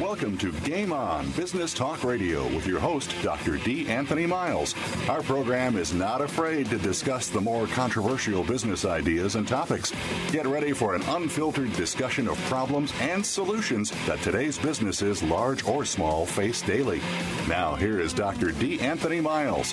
Welcome to Game On Business Talk Radio with your host, Dr. D. Anthony Miles. Our program is not afraid to discuss the more controversial business ideas and topics. Get ready for an unfiltered discussion of problems and solutions that today's businesses, large or small, face daily. Now, here is Dr. D. Anthony Miles.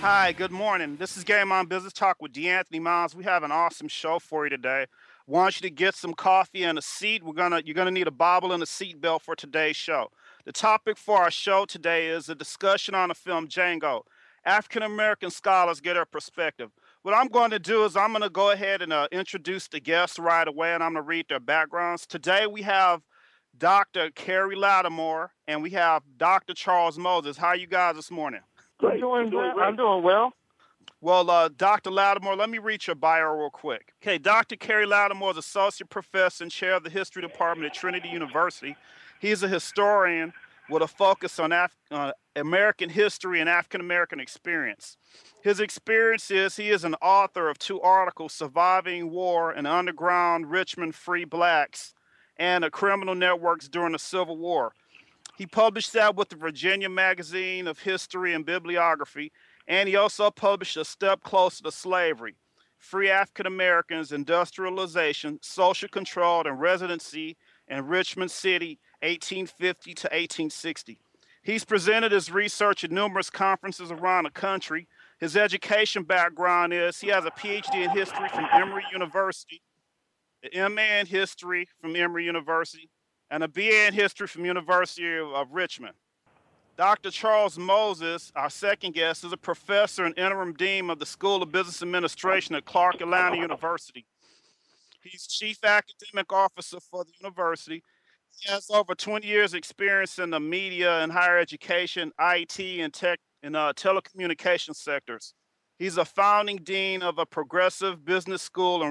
Hi, good morning. This is Game On Business Talk with D. Anthony Miles. We have an awesome show for you today. Want you to get some coffee and a seat. You're gonna need a Bible and a seatbelt for today's show. The topic for our show today is a discussion on the film Django. African American scholars get their perspective. What I'm going to do is I'm going to go ahead and introduce the guests right away, and I'm going to read their backgrounds. Today we have Dr. Carey Latimore and we have Dr. Charles Moses. How are you guys this morning? Great. I'm doing well. Well, Dr. Latimore, let me read your bio real quick. Okay, Dr. Carey Latimore is associate professor and chair of the history department at Trinity University. He is a historian with a focus on American history and African-American experience. His experience is he is an author of two articles, Surviving War and Underground Richmond Free Blacks and the Criminal Networks During the Civil War. He published that with the Virginia Magazine of History and Bibliography. And he also published A Step Closer to Slavery, Free African Americans, Industrialization, Social Control, and Residency in Richmond City, 1850 to 1860. He's presented his research at numerous conferences around the country. His education background is he has a PhD in history from Emory University, an MA in history from Emory University, and a BA in history from University of Richmond. Dr. Charles Moses, our second guest, is a professor and interim dean of the School of Business Administration at Clark Atlanta University. He's chief academic officer for the university. He has over 20 years experience in the media and higher education, IT, and tech and telecommunications sectors. He's a founding dean of a progressive business school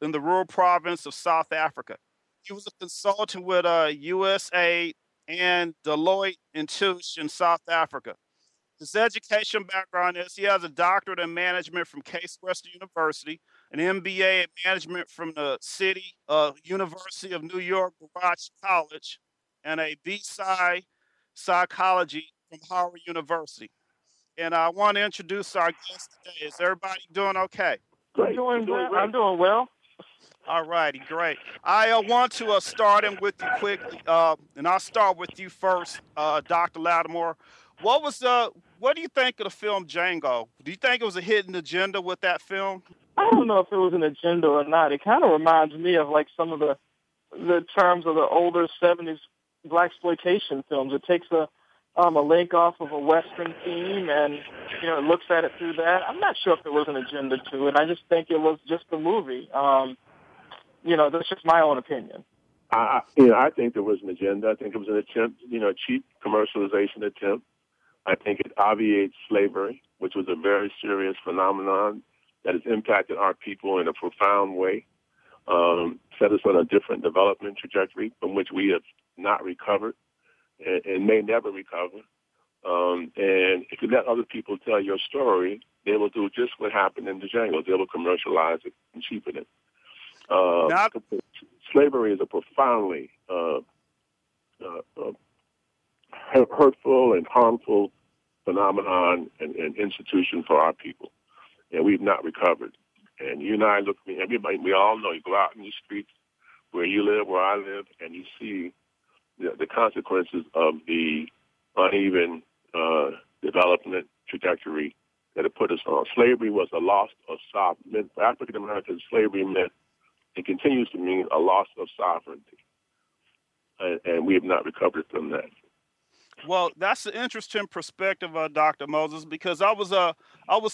in the rural province of South Africa. He was a consultant with USAID and Deloitte and Touche in South Africa. His education background is he has a doctorate in management from Case Western University, an MBA in management from the City University of New York, Baruch College, and a BSci Psychology from Howard University. And I want to introduce our guest today. Is everybody doing okay? Great. I'm doing well. All righty, great. I want to start in with you quickly, and I'll start with you first, Dr. Latimore. What do you think of the film Django? Do you think it was a hidden agenda with that film? I don't know if it was an agenda or not. It kind of reminds me of like some of the terms of the older 70s blaxploitation films. It takes a link off of a Western theme, and it looks at it through that. I'm not sure if there was an agenda to it. I just think it was just a movie. That's just my own opinion. I think there was an agenda. I think it was an attempt, a cheap commercialization attempt. I think it obviates slavery, which was a very serious phenomenon that has impacted our people in a profound way, set us on a different development trajectory from which we have not recovered and may never recover. And if you let other people tell your story, they will do just what happened in Django. They will commercialize it and cheapen it. Slavery is a profoundly hurtful and harmful phenomenon and institution for our people, and we've not recovered. And you and I look, everybody, we all know. You go out in the streets where you live, where I live, and you see the consequences of the uneven development trajectory that it put us on. Slavery was a loss of sovereignty. For African Americans, slavery meant it continues to mean a loss of sovereignty, and we have not recovered from that. Well, that's an interesting perspective, Dr. Moses, because I was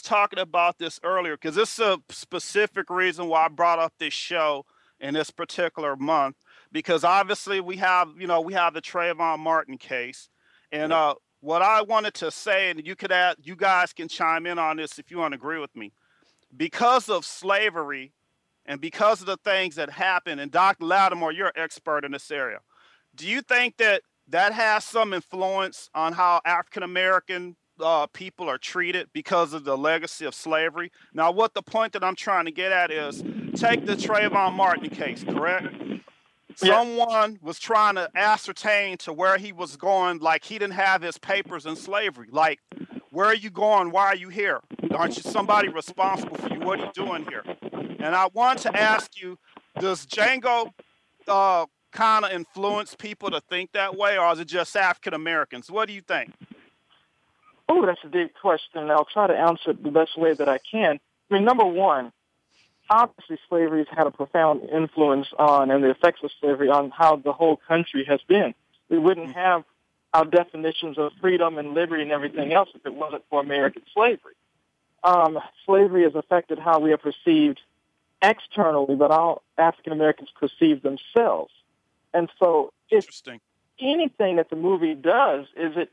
talking about this earlier, because it's a specific reason why I brought up this show in this particular month, because obviously we have the Trayvon Martin case, and what I wanted to say, and you guys can chime in on this if you want to agree with me, because of slavery and because of the things that happened, and Dr. Latimore, you're an expert in this area, do you think that has some influence on how African-American people are treated because of the legacy of slavery? Now, what the point that I'm trying to get at is, take the Trayvon Martin case, correct? Yeah. Someone was trying to ascertain to where he was going, like he didn't have his papers in slavery. Like, where are you going? Why are you here? Aren't you somebody responsible for you? What are you doing here? And I want to ask you, does Django kind of influence people to think that way, or is it just African Americans? What do you think? Oh, that's a deep question, and I'll try to answer it the best way that I can. I mean, number one, obviously slavery has had a profound influence on, and the effects of slavery on, how the whole country has been. We wouldn't have our definitions of freedom and liberty and everything else if it wasn't for American slavery. Slavery has affected how we are perceived externally, but how African Americans perceive themselves. And so, anything that the movie does is it.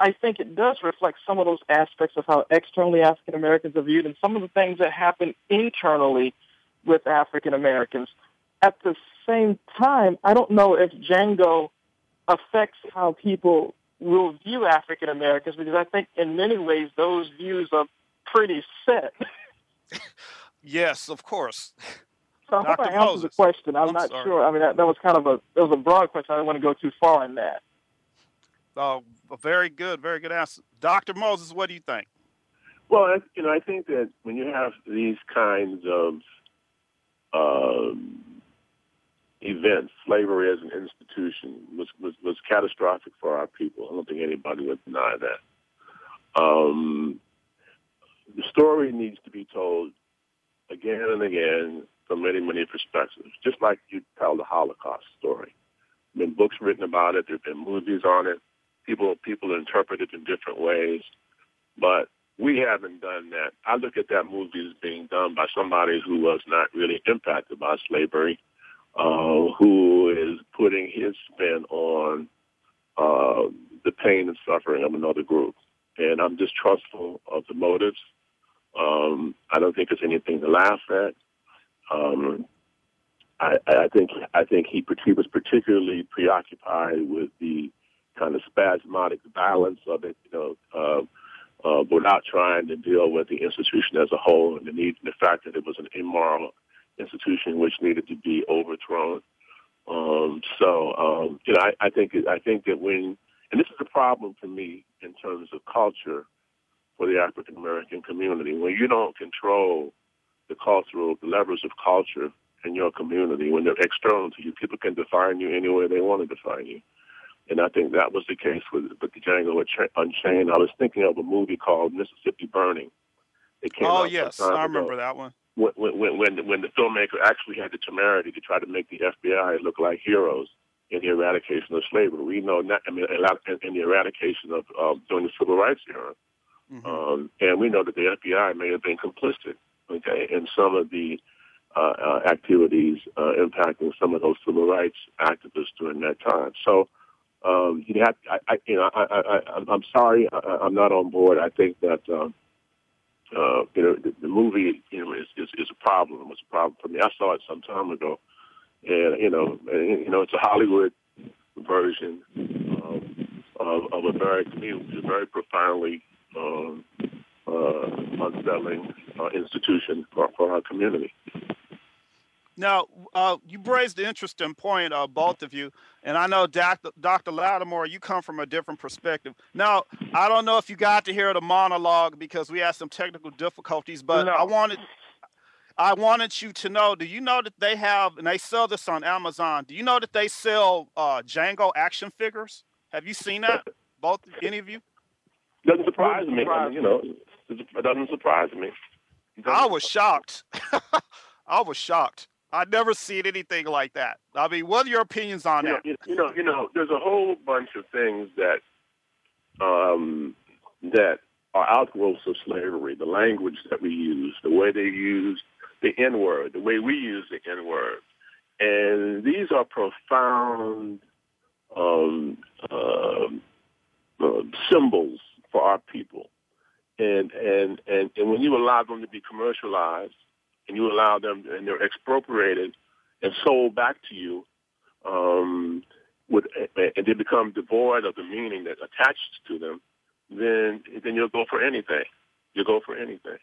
I think it does reflect some of those aspects of how externally African Americans are viewed, and some of the things that happen internally with African Americans. At the same time, I don't know if Django affects how people will view African Americans, because I think in many ways those views are pretty set. Yes, of course. So I hope I answered the question. I'm not sure. I mean, that was kind of a broad question. I didn't want to go too far in that. Very good answer. Dr. Moses, what do you think? Well, I think that when you have these kinds of events, slavery as an institution was catastrophic for our people. I don't think anybody would deny that. The story needs to be told again and again from many, many perspectives, just like you tell the Holocaust story. There have been books written about it. There have been movies on it. People interpret it in different ways, but we haven't done that. I look at that movie as being done by somebody who was not really impacted by slavery, who is putting his spin on the pain and suffering of another group. And I'm distrustful of the motives. I don't think it's anything to laugh at. I think he was particularly preoccupied with the kind of spasmodic violence of it, without trying to deal with the institution as a whole, and the fact that it was an immoral institution which needed to be overthrown. I think that when, and this is a problem for me in terms of culture for the African American community, when you don't control the levers of culture in your community, when they're external to you, people can define you any way they want to define you. And I think that was the case with the Django Unchained. I was thinking of a movie called Mississippi Burning. It came out sometime ago. I remember that one. When the filmmaker actually had the temerity to try to make the FBI look like heroes in the eradication of slavery. We know not, I mean, in the eradication of during the Civil Rights era, and we know that the FBI may have been complicit, in some of the activities impacting some of those civil rights activists during that time. So. I'm sorry, I'm not on board. I think that the movie is a problem. It was a problem for me. I saw it some time ago, and it's a Hollywood version of America. It's a very profoundly unsettling institution for our community. Now, you raised an interesting point, both of you, and I know Dr. Latimore, you come from a different perspective. Now, I don't know if you got to hear the monologue because we had some technical difficulties, but no. I wanted you to know, do you know that they have, and they sell this on Amazon, do you know that they sell Django action figures? Have you seen that, any of you? It doesn't surprise me. I was shocked. I've never seen anything like that. I mean, what are your opinions on that? You know, there's a whole bunch of things that that are outgrowths of slavery. The language that we use, the way they use the N-word, the way we use the N-word. And these are profound symbols for our people. And when you allow them to be commercialized, and you allow them, and they're expropriated and sold back to you, and they become devoid of the meaning that's attached to them, then you'll go for anything. You'll go for anything.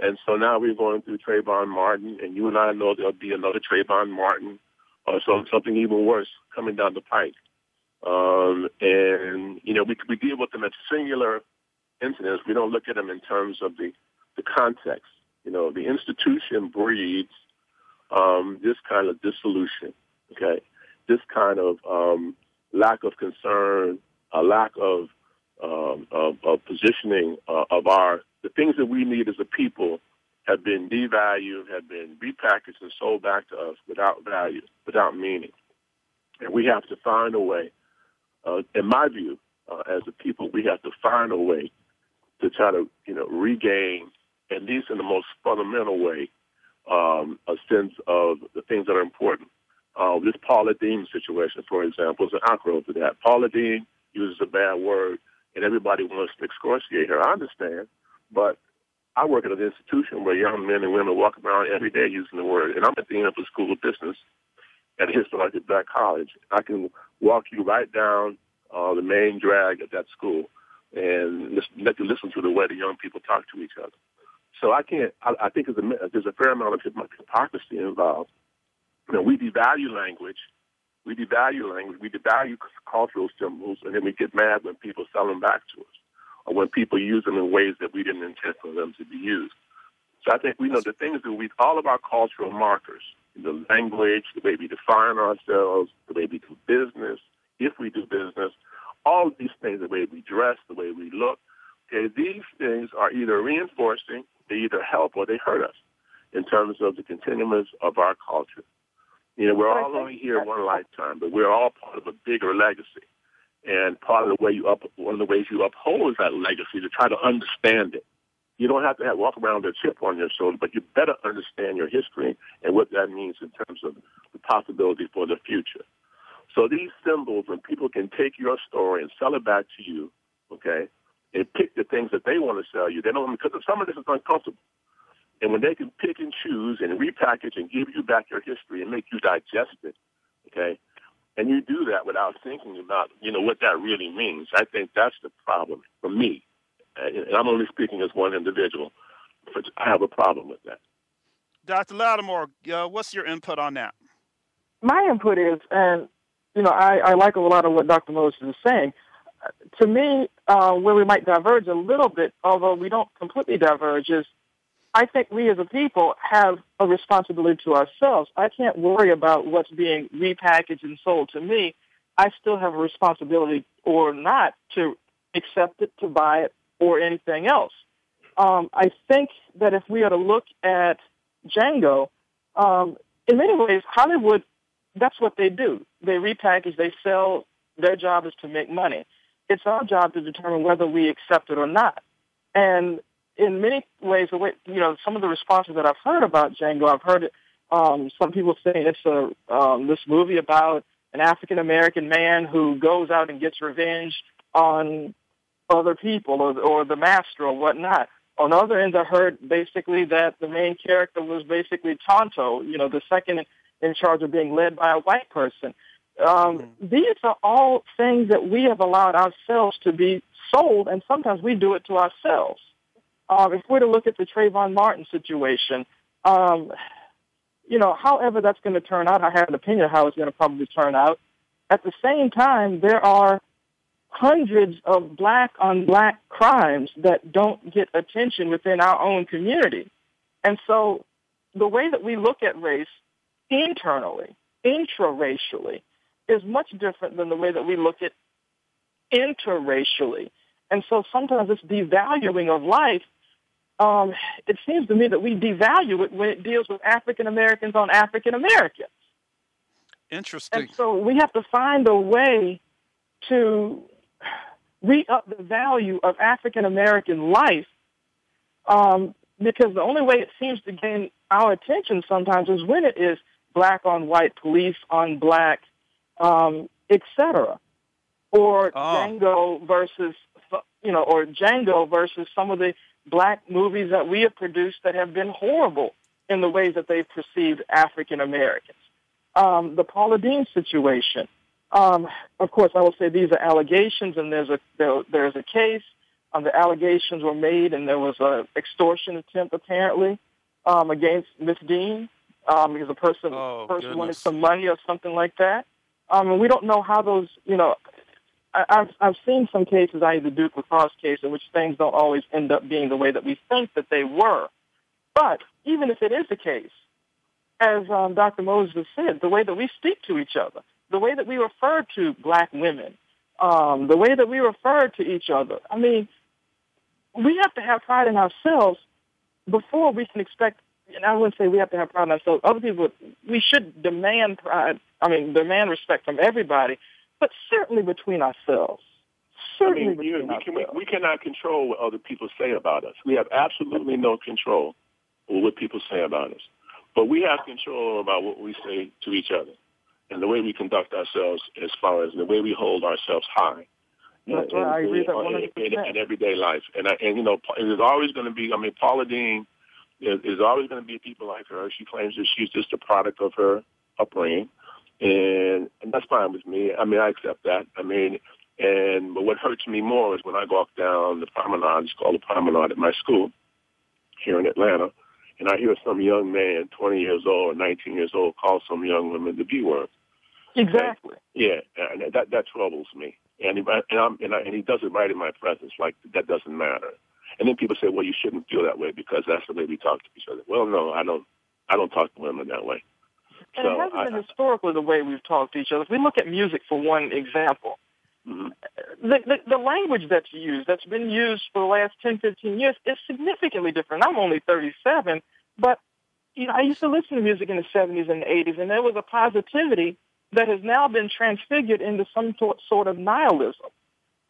And so now we're going through Trayvon Martin, and you and I know there'll be another Trayvon Martin or something even worse coming down the pike. And, you know, we deal with them as singular incidents. We don't look at them in terms of the context. You know, the institution breeds this kind of dissolution, okay? This kind of lack of concern, a lack of positioning of the things that we need as a people have been devalued, have been repackaged and sold back to us without value, without meaning. And we have to find a way, in my view, as a people, we have to find a way to try to, you know, regain, at least in the most fundamental way, a sense of the things that are important. This Paula Deen situation, for example, is an outgrowth of that. Paula Deen uses a bad word, and everybody wants to excoriate her. I understand, but I work at an institution where young men and women walk around every day using the word, and I'm at the end of a school of business at a historically black college. I can walk you right down the main drag at that school and let you listen to the way the young people talk to each other. So I think there's a fair amount of hypocrisy involved. You know, we devalue language, we devalue cultural symbols, and then we get mad when people sell them back to us or when people use them in ways that we didn't intend for them to be used. So I think we know the things that all of our cultural markers, the language, the way we define ourselves, the way we do business, if we do business, all of these things, the way we dress, the way we look, okay, these things are either reinforcing, they either help or they hurt us in terms of the continuums of our culture. You know, we're all only here one lifetime, but we're all part of a bigger legacy. And one of the ways you uphold that legacy to try to understand it. You don't have to walk around with a chip on your shoulder, but you better understand your history and what that means in terms of the possibility for the future. So these symbols, when people can take your story and sell it back to you, okay, and pick the things that they want to sell you. They don't want to, because some of this is uncomfortable. And when they can pick and choose and repackage and give you back your history and make you digest it, okay, and you do that without thinking about, you know, what that really means, I think that's the problem for me. And I'm only speaking as one individual, but I have a problem with that. Dr. Latimore, what's your input on that? My input is, and, you know, I like a lot of what Dr. Moses is saying. To me, where we might diverge a little bit, although we don't completely diverge, is I think we as a people have a responsibility to ourselves. I can't worry about what's being repackaged and sold to me. I still have a responsibility or not to accept it, to buy it, or anything else. I think that if we are to look at Django, in many ways, Hollywood, that's what they do. They repackage, they sell, their job is to make money. It's our job to determine whether we accept it or not. And in many ways, the way, you know, some of the responses that I've heard about Django, I've heard some people saying it's this movie about an African-American man who goes out and gets revenge on other people or the master or whatnot. On the other end, I heard basically that the main character was basically Tonto, you know, the second in charge of being led by a white person. These are all things that we have allowed ourselves to be sold, and sometimes we do it to ourselves. If we're to look at the Trayvon Martin situation, you know, however that's going to turn out, I have an opinion how it's going to probably turn out. At the same time, there are hundreds of black-on-black crimes that don't get attention within our own community. And so the way that we look at race internally, intraracially, is much different than the way that we look at interracially. And so sometimes this devaluing of life it seems to me that we devalue it when it deals with African Americans on African Americans. Interesting. And so we have to find a way to re-up the value of African American life, because the only way it seems to gain our attention sometimes is when it is black on white, police on black, etc., or Django versus, you know, or Django versus some of the black movies that we have produced that have been horrible in the ways that they've perceived African Americans. The Paula Deen situation. Of course, I will say these are allegations, and there's a case. The allegations were made, and there was an extortion attempt apparently against Miss Dean because the person wanted some money or something like that. And we don't know how those. You know, I've seen some cases, i.e., the Duke LaCrosse case, in which things don't always end up being the way that we think that they were. But even if it is the case, as Dr. Moses said, the way that we speak to each other, the way that we refer to black women, the way that we refer to each other. I mean, we have to have pride in ourselves before we can expect, and I wouldn't say we have to have pride in ourselves. Other people, we should demand pride, demand respect from everybody, but certainly between ourselves. We cannot control what other people say about us. We have absolutely no control over what people say about us. But we have control about what we say to each other and the way we conduct ourselves as far as the way we hold ourselves high. That's right. I agree with that 100%. In everyday life. And there's always going to be, Paula Deen, there's always going to be people like her. She claims that she's just a product of her upbringing. And that's fine with me. I accept that. But what hurts me more is when I walk down the promenade, it's called the promenade at my school here in Atlanta, and I hear some young man, 20 years old or 19 years old, call some young woman the B-word. Exactly. And that troubles me. And he does it right in my presence, like that doesn't matter. And then people say, well, you shouldn't feel that way because that's the way we talk to each other. Well, no, I don't talk to women that way. And so it hasn't been historically the way we've talked to each other. If we look at music for one example, mm-hmm. the language that's used, that's been used for the last 10, 15 years, is significantly different. I'm only 37, but I used to listen to music in the 70s and the 80s, and there was a positivity that has now been transfigured into some sort of nihilism.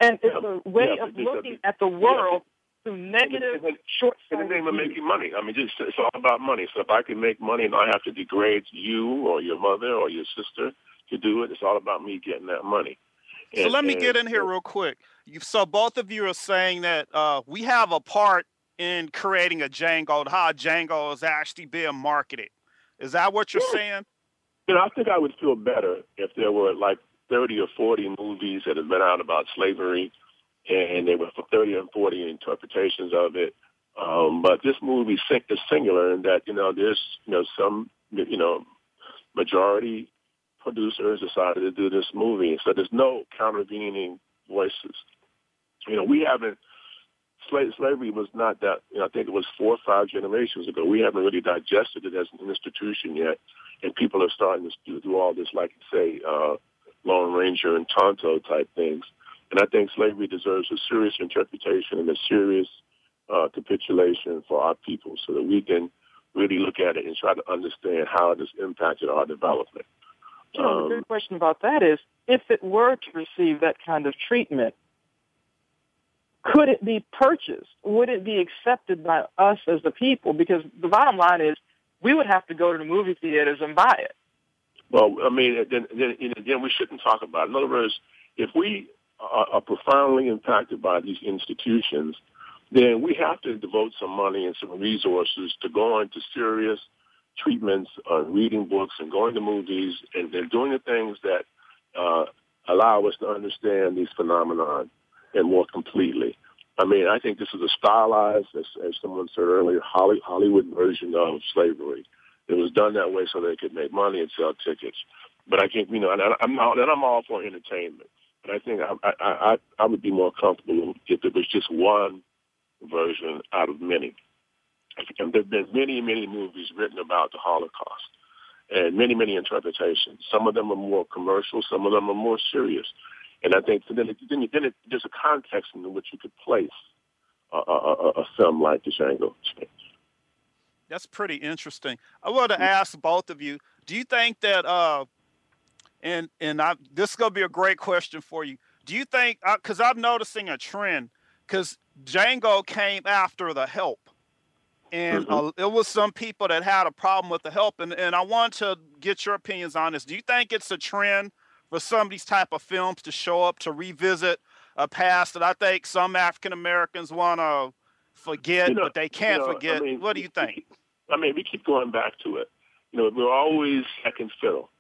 And it's a way of looking at the world through negative, short-sighted. It's making money. It's all about money. So if I can make money and I have to degrade you or your mother or your sister to do it, it's all about me getting that money. So let me get in here real quick. So both of you are saying that we have a part in creating a Django, how Django is actually being marketed. Is that what you're saying? I think I would feel better if there were like 30 or 40 movies that have been out about slavery, and there were 30 and 40 interpretations of it. But this movie is singular in that, there's, some, majority producers decided to do this movie. So there's no countervening voices. We haven't, slavery was not that, I think it was 4 or 5 generations ago. We haven't really digested it as an institution yet. And people are starting to do all this, like you say, Lone Ranger and Tonto type things. And I think slavery deserves a serious interpretation and a serious capitulation for our people so that we can really look at it and try to understand how it has impacted our development. The good question about that is, if it were to receive that kind of treatment, could it be purchased? Would it be accepted by us as the people? Because the bottom line is, we would have to go to the movie theaters and buy it. Well, then we shouldn't talk about it. In other words, if we are profoundly impacted by these institutions, then we have to devote some money and some resources to going to serious treatments on reading books and going to movies and then doing the things that allow us to understand these phenomenon and more completely. I think this is a stylized, as someone said earlier, Hollywood version of slavery. It was done that way so they could make money and sell tickets. But I think, I'm all for entertainment. But I think I would be more comfortable if it was just one version out of many. And there have been many, many movies written about the Holocaust and many, many interpretations. Some of them are more commercial. Some of them are more serious. And I think then there's a context in which you could place a film like Django Unchained. That's pretty interesting. I want to ask both of you, do you think that, this is going to be a great question for you. Do you think, because I'm noticing a trend, because Django came after The Help. And it was some people that had a problem with The Help. And I want to get your opinions on this. Do you think it's a trend for some of these type of films to show up to revisit a past that I think some African-Americans want to forget, but they can't forget? I mean, what do you think? I mean, we keep going back to it. You know, we're always second fiddle.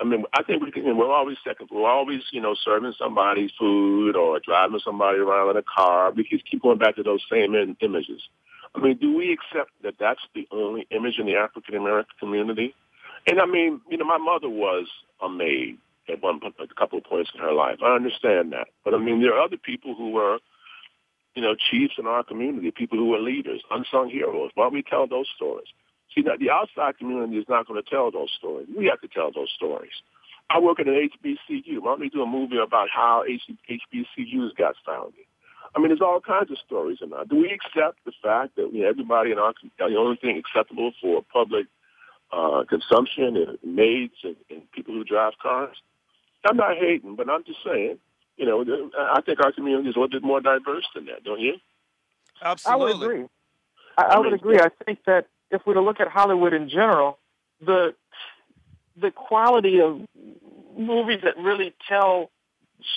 I mean, I think we're always second. We're always, serving somebody's food or driving somebody around in a car. We just keep going back to those same images. I mean, do we accept that that's the only image in the African-American community? And, I mean, my mother was a maid at a couple of points in her life. I understand that. But, I mean, there are other people who were, chiefs in our community, people who were leaders, unsung heroes. Why don't we tell those stories? See, the outside community is not going to tell those stories. We have to tell those stories. I work at an HBCU. Why don't we do a movie about how HBCUs got founded? I mean, there's all kinds of stories in that. Do we accept the fact that everybody in our community, the only thing acceptable for public consumption is maids and people who drive cars? I'm not hating, but I'm just saying, I think our community is a little bit more diverse than that, don't you? Absolutely. I would agree. I would agree. I think that if we were to look at Hollywood in general, the quality of movies that really tell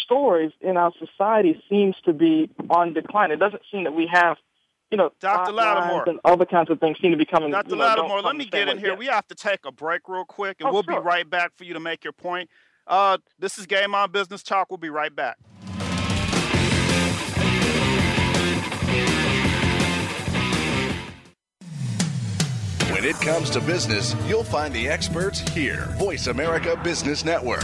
stories in our society seems to be on decline. It doesn't seem that we have, Dr. Latimore and other kinds of things seem to be coming. Dr. Latimore, let me get in here. Yet. We have to take a break real quick, and we'll be right back for you to make your point. This is Game On Business Talk. We'll be right back. When it comes to business, you'll find the experts here. Voice America Business Network.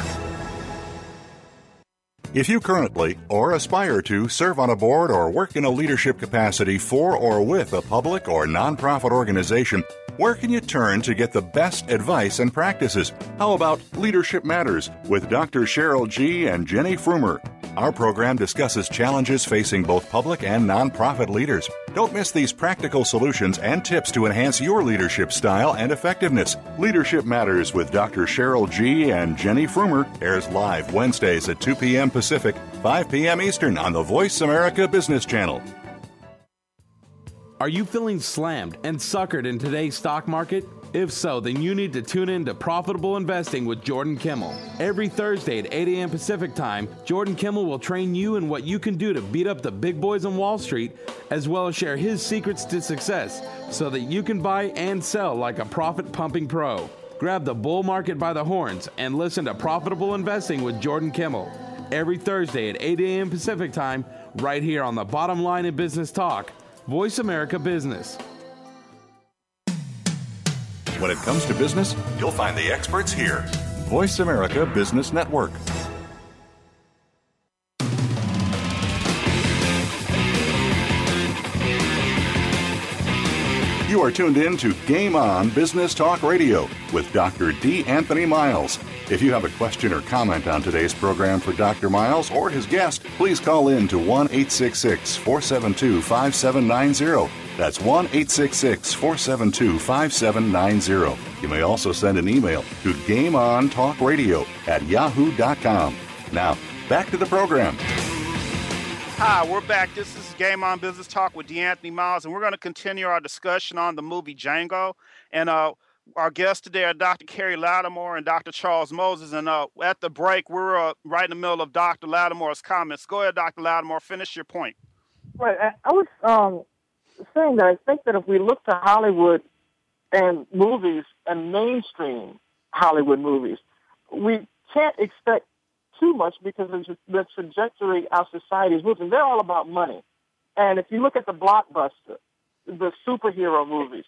If you currently or aspire to serve on a board or work in a leadership capacity for or with a public or nonprofit organization, where can you turn to get the best advice and practices? How about Leadership Matters with Dr. Cheryl G. and Jenny Frumer? Our program discusses challenges facing both public and nonprofit leaders. Don't miss these practical solutions and tips to enhance your leadership style and effectiveness. Leadership Matters with Dr. Cheryl G. and Jenny Frumer airs live Wednesdays at 2 p.m. Pacific, 5 p.m. Eastern on the Voice America Business Channel. Are you feeling slammed and suckered in today's stock market? If so, then you need to tune in to Profitable Investing with Jordan Kimmel. Every Thursday at 8 a.m. Pacific Time, Jordan Kimmel will train you in what you can do to beat up the big boys on Wall Street, as well as share his secrets to success so that you can buy and sell like a profit-pumping pro. Grab the bull market by the horns and listen to Profitable Investing with Jordan Kimmel. Every Thursday at 8 a.m. Pacific Time, right here on the Bottom Line in Business Talk, Voice America Business. When it comes to business, you'll find the experts here. Voice America Business Network. You are tuned in to Game On Business Talk Radio with Dr. D. Anthony Miles. If you have a question or comment on today's program for Dr. Miles or his guest, please call in to 1-866-472-5790. That's 1-866-472-5790. You may also send an email to GameOnTalkRadio@yahoo.com. Now, back to the program. Hi, we're back. This is Game On Business Talk with D. Anthony Miles, and we're going to continue our discussion on the movie Django. And our guests today are Dr. Carey Latimore and Dr. Charles Moses. And at the break, we're right in the middle of Dr. Latimore's comments. Go ahead, Dr. Latimore. Finish your point. Right. I was... saying that I think that if we look to Hollywood and movies and mainstream Hollywood movies, we can't expect too much because of the trajectory our society is moving. They're all about money. And if you look at the blockbuster, the superhero movies,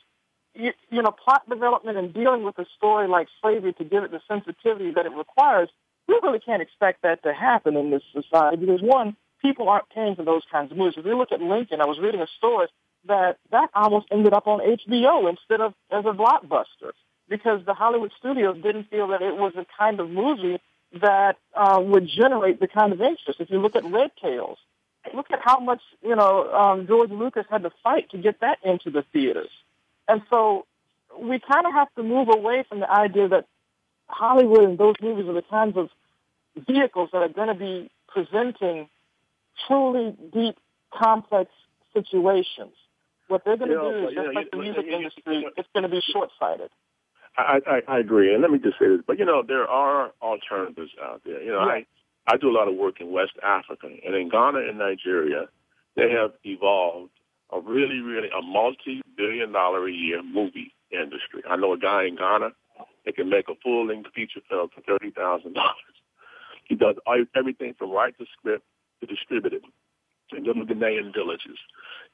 plot development and dealing with a story like slavery to give it the sensitivity that it requires, we really can't expect that to happen in this society because, one, people aren't paying for those kinds of movies. If you look at Lincoln, I was reading a story that almost ended up on HBO instead of as a blockbuster because the Hollywood studios didn't feel that it was the kind of movie that would generate the kind of interest. If you look at Red Tails, Look at how much, George Lucas had to fight to get that into the theaters. And so we kind of have to move away from the idea that Hollywood and those movies are the kinds of vehicles that are going to be presenting truly deep, complex situations. What they're going to do is, just like the music industry, it's going to be short-sighted. I agree, and let me just say this, but, there are alternatives out there. I do a lot of work in West Africa, and in Ghana and Nigeria, they have evolved a really, really a multi-billion-dollar-a-year movie industry. I know a guy in Ghana that can make a full-length feature film for $30,000. He does everything from write the script to distribute it in little Ghanaian villages.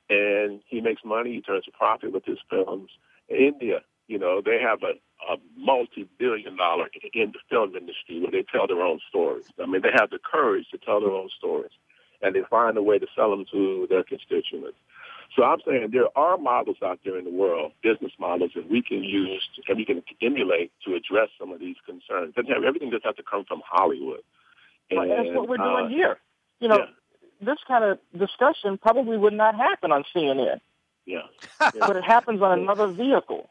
And he makes money. He turns a profit with his films. In India, they have a multi-billion-dollar film industry where they tell their own stories. I mean, they have the courage to tell their own stories, and they find a way to sell them to their constituents. So I'm saying there are models out there in the world, business models that we can use and we can emulate to address some of these concerns. Everything doesn't have to come from Hollywood. And that's what we're doing here. This kind of discussion probably would not happen on CNN. But it happens on another vehicle.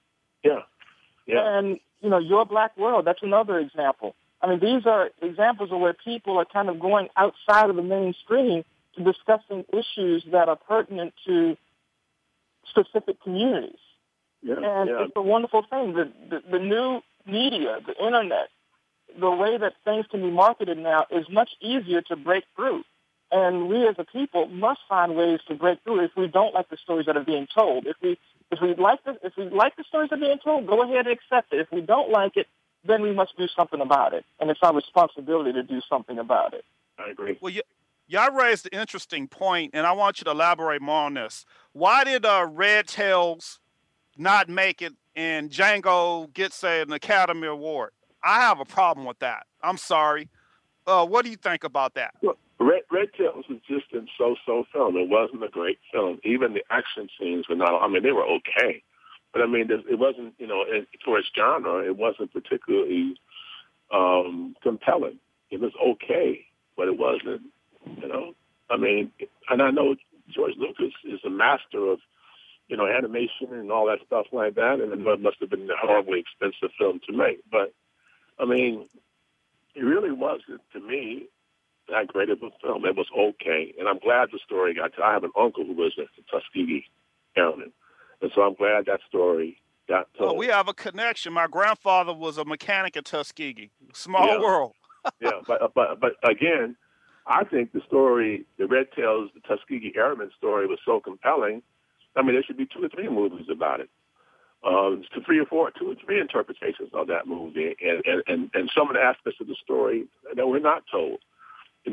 And, Your Black World, that's another example. I mean, these are examples of where people are kind of going outside of the mainstream to discussing issues that are pertinent to specific communities. It's a wonderful thing. The new media, the Internet, the way that things can be marketed now is much easier to break through. And we as a people must find ways to break through if we don't like the stories that are being told. If we like the stories that are being told, go ahead and accept it. If we don't like it, then we must do something about it. And it's our responsibility to do something about it. I agree. Well, y'all raised an interesting point, and I want you to elaborate more on this. Why did Red Tails not make it and Django gets an Academy Award? I have a problem with that. I'm sorry. What do you think about that? Well, Red Tails was just a so-so film. It wasn't a great film. Even the action scenes were not, they were okay. But, it wasn't, for its genre, it wasn't particularly compelling. It was okay, but it wasn't, and I know George Lucas is a master of, animation and all that stuff like that, and it must have been a horribly expensive film to make. But, it really wasn't, to me, that great of a film. It was okay, and I'm glad the story got to. I have an uncle who was at the Tuskegee Airmen, and so I'm glad that story got told. Well, we have a connection. My grandfather was a mechanic at Tuskegee. Small world. But again, I think the story, the Red Tails, the Tuskegee Airmen story, was so compelling. There should be 2 or 3 movies about it. 2 or 3 interpretations of that movie, and some of the aspects of the story that were not told.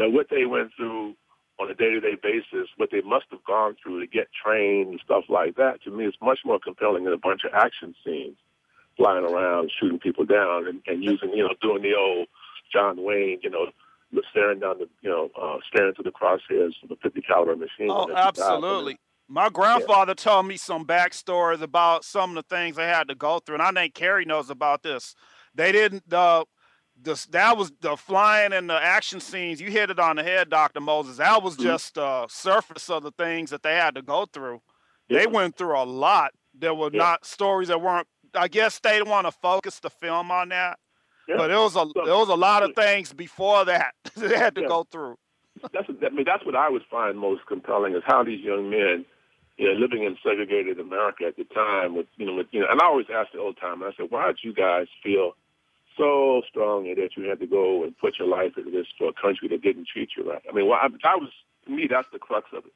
What they went through on a day-to-day basis, what they must have gone through to get trained and stuff like that, to me, is much more compelling than a bunch of action scenes flying around, shooting people down, and using, doing the old John Wayne, staring down the, staring through the crosshairs of a 50 caliber machine. Oh, absolutely. My grandfather told me some backstories about some of the things they had to go through, and I think Carey knows about this. They didn't. That was the flying and the action scenes. You hit it on the head, Dr. Moses. That was just the surface of the things that they had to go through. Yeah. They went through a lot. There were not stories that weren't. I guess they didn't want to focus the film on that. Yeah. But there was a lot of things before that they had to go through. That's what I would find most compelling, is how these young men, living in segregated America at the time, and I always ask the old timer, I said, why did you guys feel so strongly that you had to go and put your life into this for a country that didn't treat you right? To me, that's the crux of it.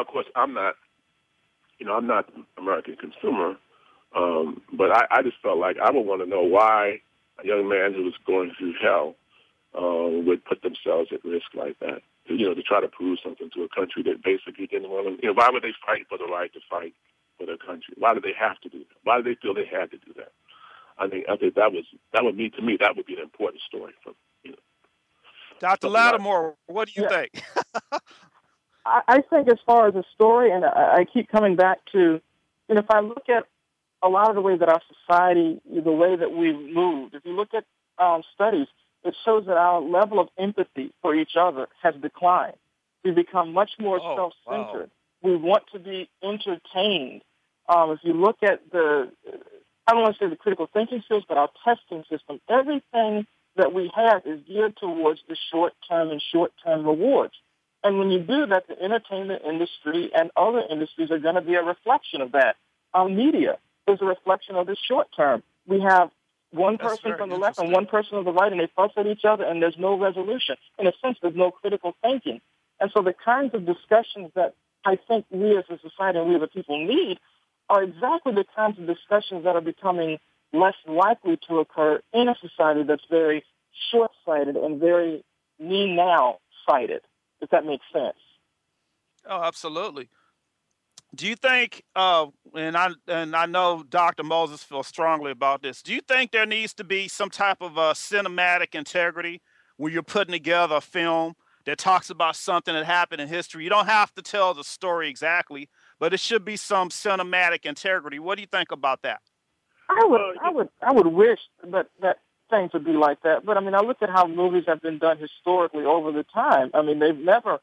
Of course, I'm not an American consumer, but I just felt like I would want to know why a young man who was going through hell would put themselves at risk like that, to try to prove something to a country that basically didn't want them. Why would they fight for the right to fight for their country? Why do they have to do that? Why do they feel they had to do that? I think that would be an important story from Dr. Latimore, what do you think? I think as far as a story, and I keep coming back to, if I look at a lot of the way that our society, the way that we've moved, if you look at studies, it shows that our level of empathy for each other has declined. We've become much more self-centered. Wow. We want to be entertained. If you look at the, I don't want to say the critical thinking skills, but our testing system, everything that we have is geared towards the short-term and short-term rewards. And when you do that, the entertainment industry and other industries are going to be a reflection of that. Our media is a reflection of the short-term. We have one person from the left and one person on the right, and they fuss at each other, and there's no resolution. In a sense, there's no critical thinking. And so the kinds of discussions that I think we as a society and we as a people need are exactly the kinds of discussions that are becoming less likely to occur in a society that's very short-sighted and very me-now-sighted, if that makes sense. Oh, absolutely. Do you think, and I know Dr. Moses feels strongly about this, do you think there needs to be some type of cinematic integrity when you're putting together a film that talks about something that happened in history? You don't have to tell the story exactly, but it should be some cinematic integrity. What do you think about that? I would wish that things would be like that. But I mean, I look at how movies have been done historically over the time. I mean, they've never,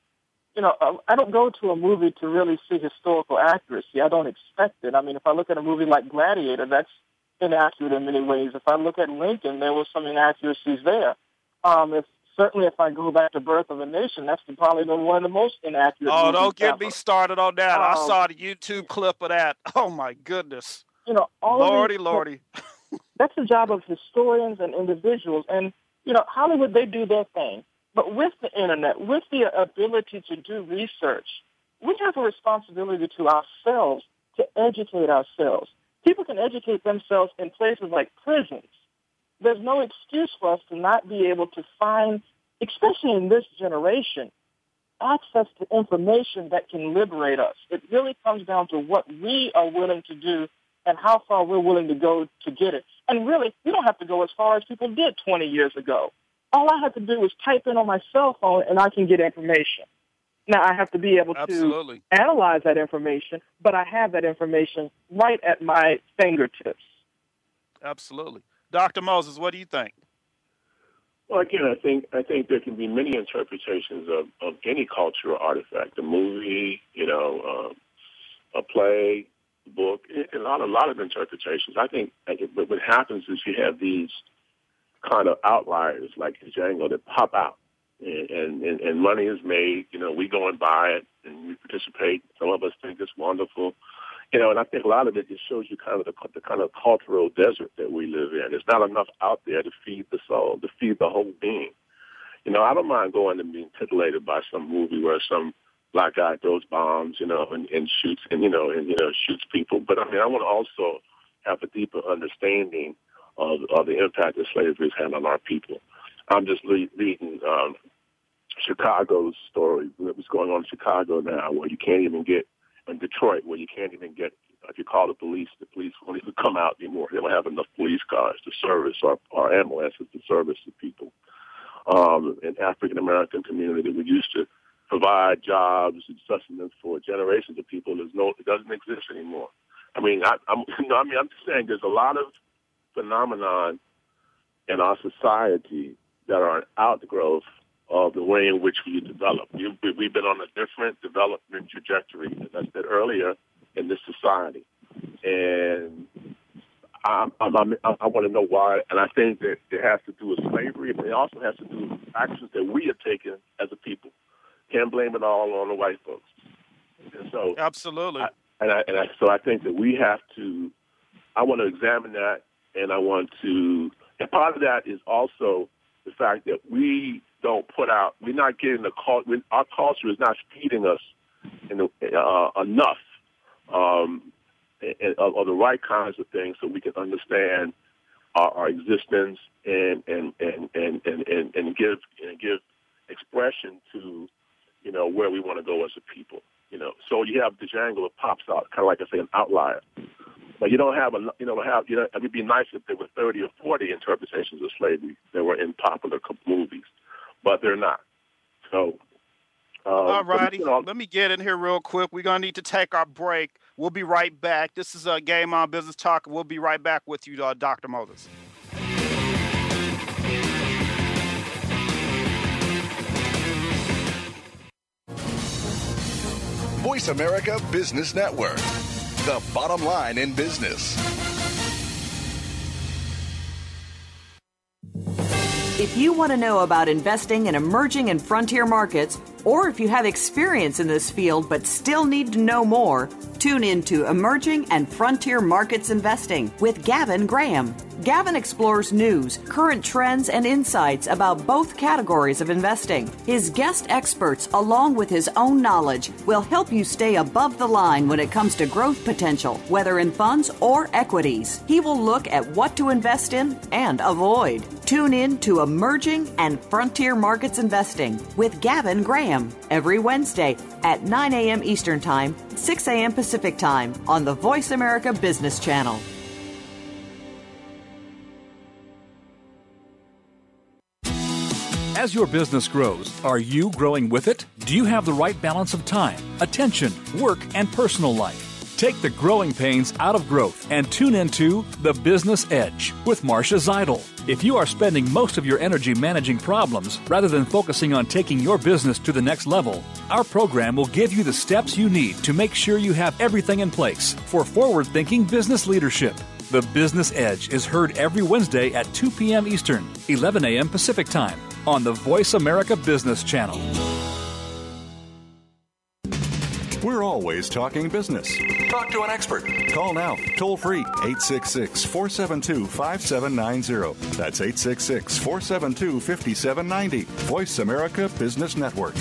you know, I don't go to a movie to really see historical accuracy. I don't expect it. I mean, if I look at a movie like Gladiator, that's inaccurate in many ways. If I look at Lincoln, there were some inaccuracies there. Certainly, if I go back to Birth of a Nation, that's probably one of the most inaccurate. Oh, don't get me started on that. I saw the YouTube clip of that. Oh, my goodness. You know, Lordy. That's the job of historians and individuals. And, you know, Hollywood, they do their thing. But with the Internet, with the ability to do research, we have a responsibility to ourselves to educate ourselves. People can educate themselves in places like prisons. There's no excuse for us to not be able to find, especially in this generation, access to information that can liberate us. It really comes down to what we are willing to do and how far we're willing to go to get it. And really, you don't have to go as far as people did 20 years ago. All I have to do is type in on my cell phone, and I can get information. Now, I have to be able Absolutely. To analyze that information, but I have that information right at my fingertips. Absolutely. Dr. Moses, what do you think? Well, again, I think there can be many interpretations of any cultural artifact, a movie, you know, a play, book, a lot of interpretations. I think what happens is you have these kind of outliers like Django that pop out, and money is made. You know, we go and buy it, and we participate. Some of us think it's wonderful. You know, and I think a lot of it just shows you kind of the kind of cultural desert that we live in. There's not enough out there to feed the soul, to feed the whole being. You know, I don't mind going and being titillated by some movie where some black guy throws bombs, you know, and shoots people. But I mean, I want to also have a deeper understanding of the impact that slavery has had on our people. I'm just reading Chicago's story, what's going on in Chicago now, where you can't even get. In Detroit, where you can't even get, if you call the police won't even come out anymore. They don't have enough police cars to service or ambulances to service the people. In African-American community, we used to provide jobs and sustenance for generations of people. It doesn't exist anymore. I mean, I'm just saying there's a lot of phenomenon in our society that are an outgrowth of the way in which we develop. We've been on a different development trajectory, as I said earlier, in this society. And I want to know why, and I think that it has to do with slavery, but it also has to do with actions that we have taken as a people. Can't blame it all on the white folks. And so absolutely. I think that we have to, I want to examine that, and part of that is also the fact that we don't put out. We're not getting the call. Our culture is not feeding us enough of the right kinds of things so we can understand our existence and give expression to, you know, where we want to go as a people. You know, so you have the Django that pops out, kind of like I say, an outlier. But you don't have it would be nice if there were 30 or 40 interpretations of slavery that were in popular movies. But they're not. So, all righty. You know, let me get in here real quick. We're going to need to take our break. We'll be right back. This is Game On Business Talk. We'll be right back with you, Dr. Moses. Voice America Business Network, the bottom line in business. If you want to know about investing in emerging and frontier markets, or if you have experience in this field but still need to know more, tune in to Emerging and Frontier Markets Investing with Gavin Graham. Gavin explores news, current trends, and insights about both categories of investing. His guest experts, along with his own knowledge, will help you stay above the line when it comes to growth potential, whether in funds or equities. He will look at what to invest in and avoid. Tune in to Emerging and Frontier Markets Investing with Gavin Graham every Wednesday at 9 a.m. Eastern Time, 6 a.m. Pacific Time on the Voice America Business Channel. As your business grows, are you growing with it? Do you have the right balance of time, attention, work, and personal life? Take the growing pains out of growth and tune into The Business Edge with Marcia Zeidel. If you are spending most of your energy managing problems rather than focusing on taking your business to the next level, our program will give you the steps you need to make sure you have everything in place for forward-thinking business leadership. The Business Edge is heard every Wednesday at 2 p.m. Eastern, 11 a.m. Pacific Time on the Voice America Business Channel. We're always talking business. Talk to an expert. Call now, toll free, 866-472-5790. That's 866-472-5790. Voice America Business Network.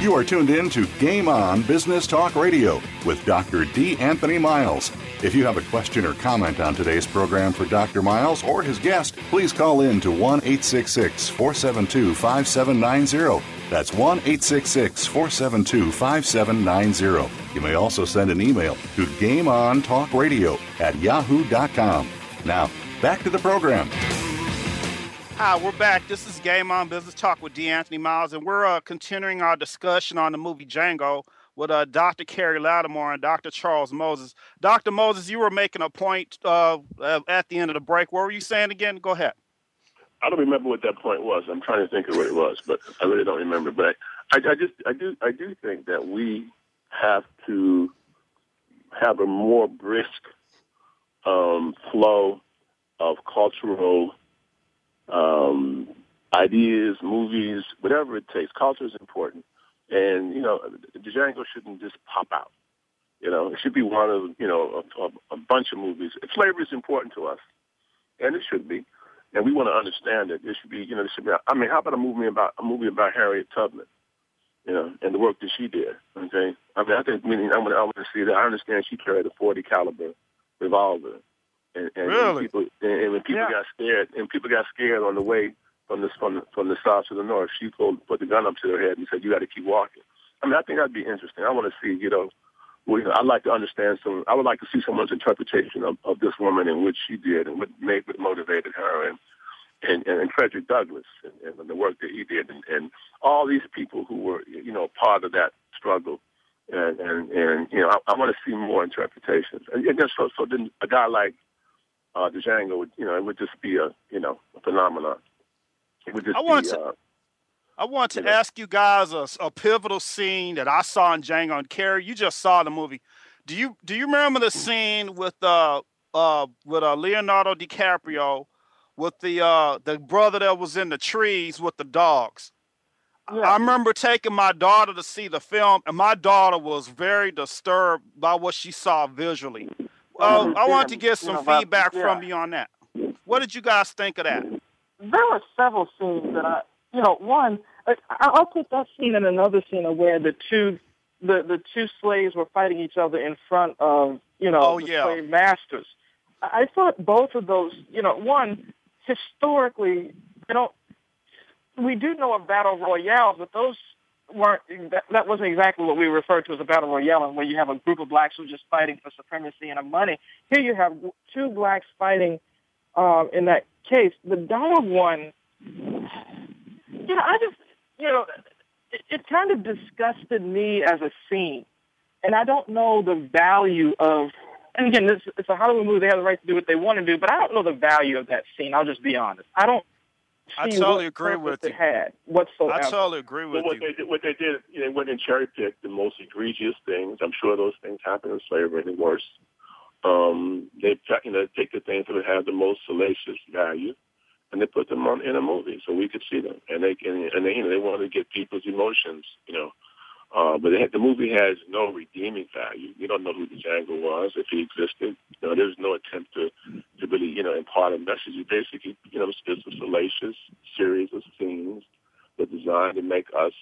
You are tuned in to Game On Business Talk Radio with Dr. D. Anthony Miles. If you have a question or comment on today's program for Dr. Miles or his guest, please call in to 1-866-472-5790. That's 1-866-472-5790. You may also send an email to GameOnTalkRadio@yahoo.com. Now, back to the program. Hi, we're back. This is Game On Business Talk with D. Anthony Miles, and we're continuing our discussion on the movie Django with Dr. Carey Latimore and Dr. Charles Moses. Dr. Moses, you were making a point at the end of the break. What were you saying again? Go ahead. I don't remember what that point was. I'm trying to think of what it was, but I really don't remember. But I do think that we have to have a more brisk flow of cultural ideas, movies, whatever it takes. Culture is important. And, you know, Django shouldn't just pop out. You know, it should be one of, you know, a bunch of movies. Slavery is important to us, and it should be. And we want to understand it. It should be, you know, it should be, I mean, how about a movie about Harriet Tubman, you know, and the work that she did, okay? I mean, I think, meaning, I want to see that. I understand she carried a .40 caliber revolver. And really? When people got scared on the way from the south to the north, she put the gun up to their head and said, "You got to keep walking." I mean, I think that'd be interesting. I want to see, you know, I'd like to understand some. I would like to see someone's interpretation of this woman and what she did and what motivated her, and Frederick Douglass and the work that he did, and all these people who were, you know, part of that struggle. And you know, I want to see more interpretations. And just so then a guy like Django would, you know, it would just be a, you know, a phenomenon. It would just I want to ask you guys a pivotal scene that I saw in Django. And Carey, you just saw the movie. Do you remember the scene with Leonardo DiCaprio with the brother that was in the trees with the dogs? Yeah. I remember taking my daughter to see the film, and my daughter was very disturbed by what she saw visually. I wanted to get some feedback from you on that. What did you guys think of that? There were several scenes that I'll put that scene in another scene where the two slaves were fighting each other in front of, you know, slave masters. I thought both of those, you know, one, historically, you know, we do know of battle royales, but those weren't. That wasn't exactly what we refer to as a battle royale, where you have a group of blacks who are just fighting for supremacy and money. Here you have two blacks fighting. In that case, the dollar one, you know, it kind of disgusted me as a scene, and I don't know the value of. and again, it's a Hollywood movie. They have the right to do what they want to do, but I don't know the value of that scene. I'll just be honest. I don't. I totally agree with you. What they did, they went and cherry-picked the most egregious things. I'm sure those things happened in slavery and worse. They take the things that have the most salacious value, and they put them on in a movie so we could see them. And they wanted to get people's emotions, but the movie has no redeeming value. We don't know who Django was, if he existed. There's no attempt to really, impart a message. It basically, it's a salacious series of scenes that designed to make us,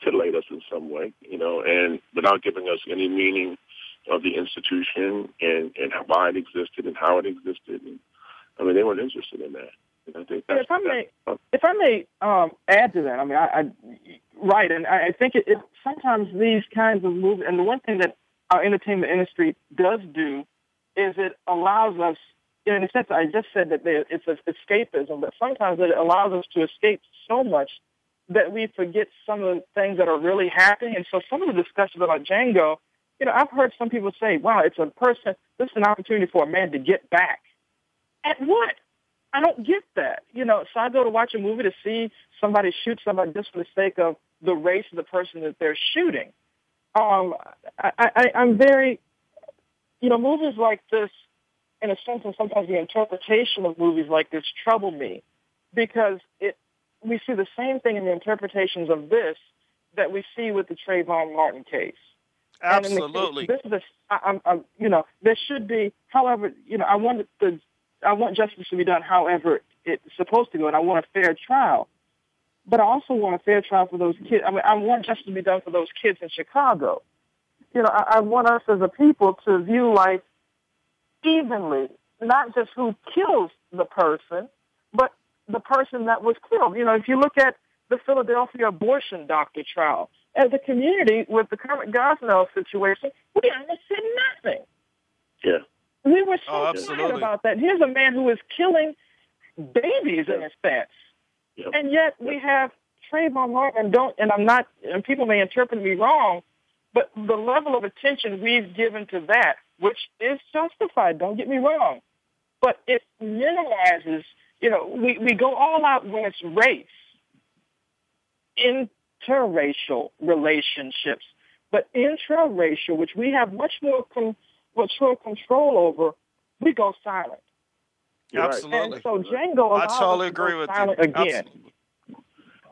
titillate us in some way, and without giving us any meaning of the institution and why it existed and how it existed. And, they weren't interested in that. If I may add to that, I think it sometimes these kinds of movies, and the one thing that our entertainment industry does do is it allows us, in a sense, I just said that it's escapism, but sometimes it allows us to escape so much that we forget some of the things that are really happening. And so some of the discussions about Django, I've heard some people say, wow, this is an opportunity for a man to get back. At what? I don't get that, so I go to watch a movie to see somebody shoot somebody just for the sake of the race of the person that they're shooting. I'm very, movies like this, in a sense, and sometimes the interpretation of movies like this trouble me, because we see the same thing in the interpretations of this that we see with the Trayvon Martin case. Absolutely. And there should be, however, I want justice to be done however it's supposed to go, and I want a fair trial. But I also want a fair trial for those kids. I want justice to be done for those kids in Chicago. I want us as a people to view life evenly, not just who kills the person, but the person that was killed. If you look at the Philadelphia abortion doctor trial, as a community with the current Gosnell situation, we understood nothing. Yeah. We were so tired about that. Here's a man who is killing babies in his stance. Yep. And yet we have Trayvon Martin and people may interpret me wrong, but the level of attention we've given to that, which is justified, don't get me wrong, but it minimizes, we go all out when it's race, interracial relationships, but intraracial, which we have much more mature control over, we go silent. Absolutely. And so Django, I totally agree with you. Again. Absolutely.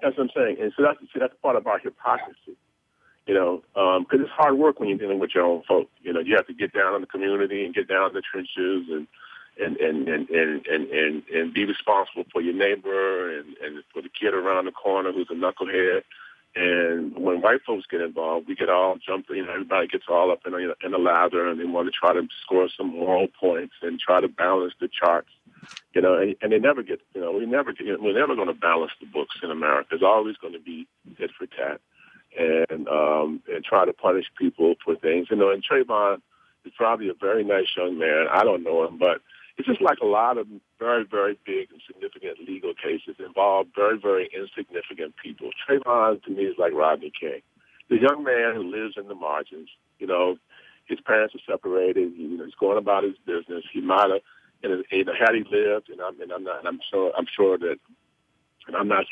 That's what I'm saying. And so that's part about hypocrisy, because it's hard work when you're dealing with your own folk. You have to get down in the community and get down in the trenches and be responsible for your neighbor and for the kid around the corner who's a knucklehead. And when white folks get involved, we get all jumped, everybody gets all up in a lather, and they want to try to score some moral points and try to balance the charts, and they never get, we're never going to balance the books in America. There's always going to be tit for tat and try to punish people for things. And Trayvon is probably a very nice young man. I don't know him, but it's just like a lot of very, very big and significant legal cases involve very, very insignificant people. Trayvon, to me, is like Rodney King. The young man who lives in the margins, his parents are separated, he's going about his business. He might have, had he lived, and I'm not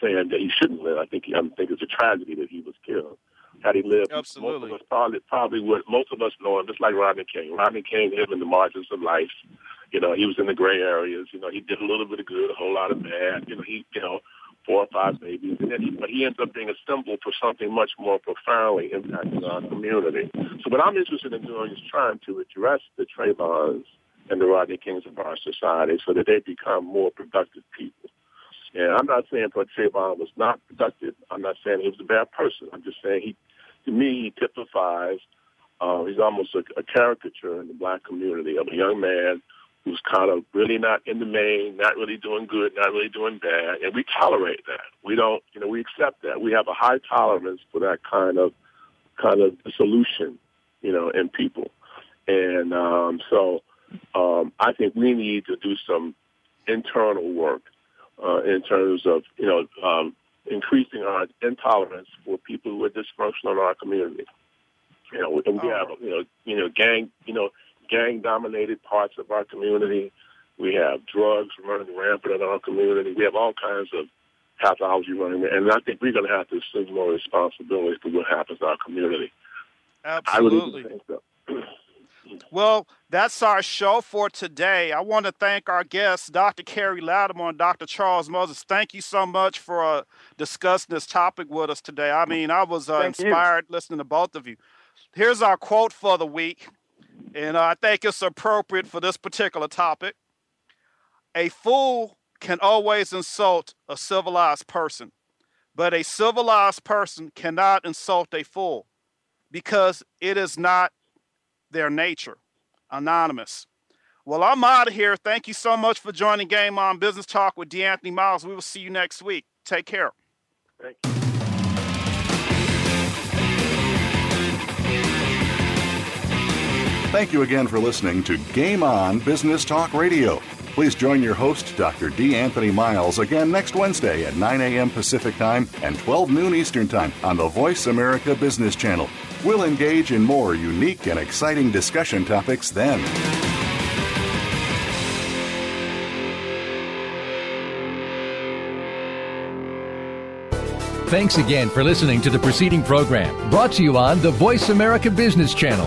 saying that he shouldn't live. I think it's a tragedy that he was killed. Had he lived, absolutely. Most of us probably would. Most of us know him, just like Rodney King. Rodney King lived in the margins of life. He was in the gray areas. He did a little bit of good, a whole lot of bad. He, 4 or 5 babies, but he ends up being a symbol for something much more profoundly impacting our community. So what I'm interested in doing is trying to address the Trayvons and the Rodney Kings of our society so that they become more productive people. And I'm not saying Trayvon was not productive. I'm not saying he was a bad person. I'm just saying he typifies, he's almost a caricature in the black community of a young man who's kind of really not in the main, not really doing good, not really doing bad. And we tolerate that. We don't, we accept that. We have a high tolerance for that kind of dissolution, in people. And I think we need to do some internal work. In terms of, increasing our intolerance for people who are dysfunctional in our community. And we have, gang, gang-dominated parts of our community. We have drugs running rampant in our community. We have all kinds of pathology running rampant. And I think we're going to have to assume more responsibility for what happens in our community. Absolutely. I would think so. Well, that's our show for today. I want to thank our guests, Dr. Carey Latimore and Dr. Charles Moses. Thank you so much for discussing this topic with us today. I mean, I was inspired listening to both of you. Here's our quote for the week, and I think it's appropriate for this particular topic. A fool can always insult a civilized person, but a civilized person cannot insult a fool because it is not their nature. Anonymous. Well, I'm out of here. Thank you so much for joining Game On Business Talk with D. Anthony Miles. We will see you next week. Take care. Thank you. Thank you again for listening to Game On Business Talk Radio. Please join your host, Dr. D. Anthony Miles, again next Wednesday at 9 a.m. Pacific Time and 12 noon Eastern Time on the Voice America Business Channel. We'll engage in more unique and exciting discussion topics then. Thanks again for listening to the preceding program, brought to you on the Voice America Business Channel.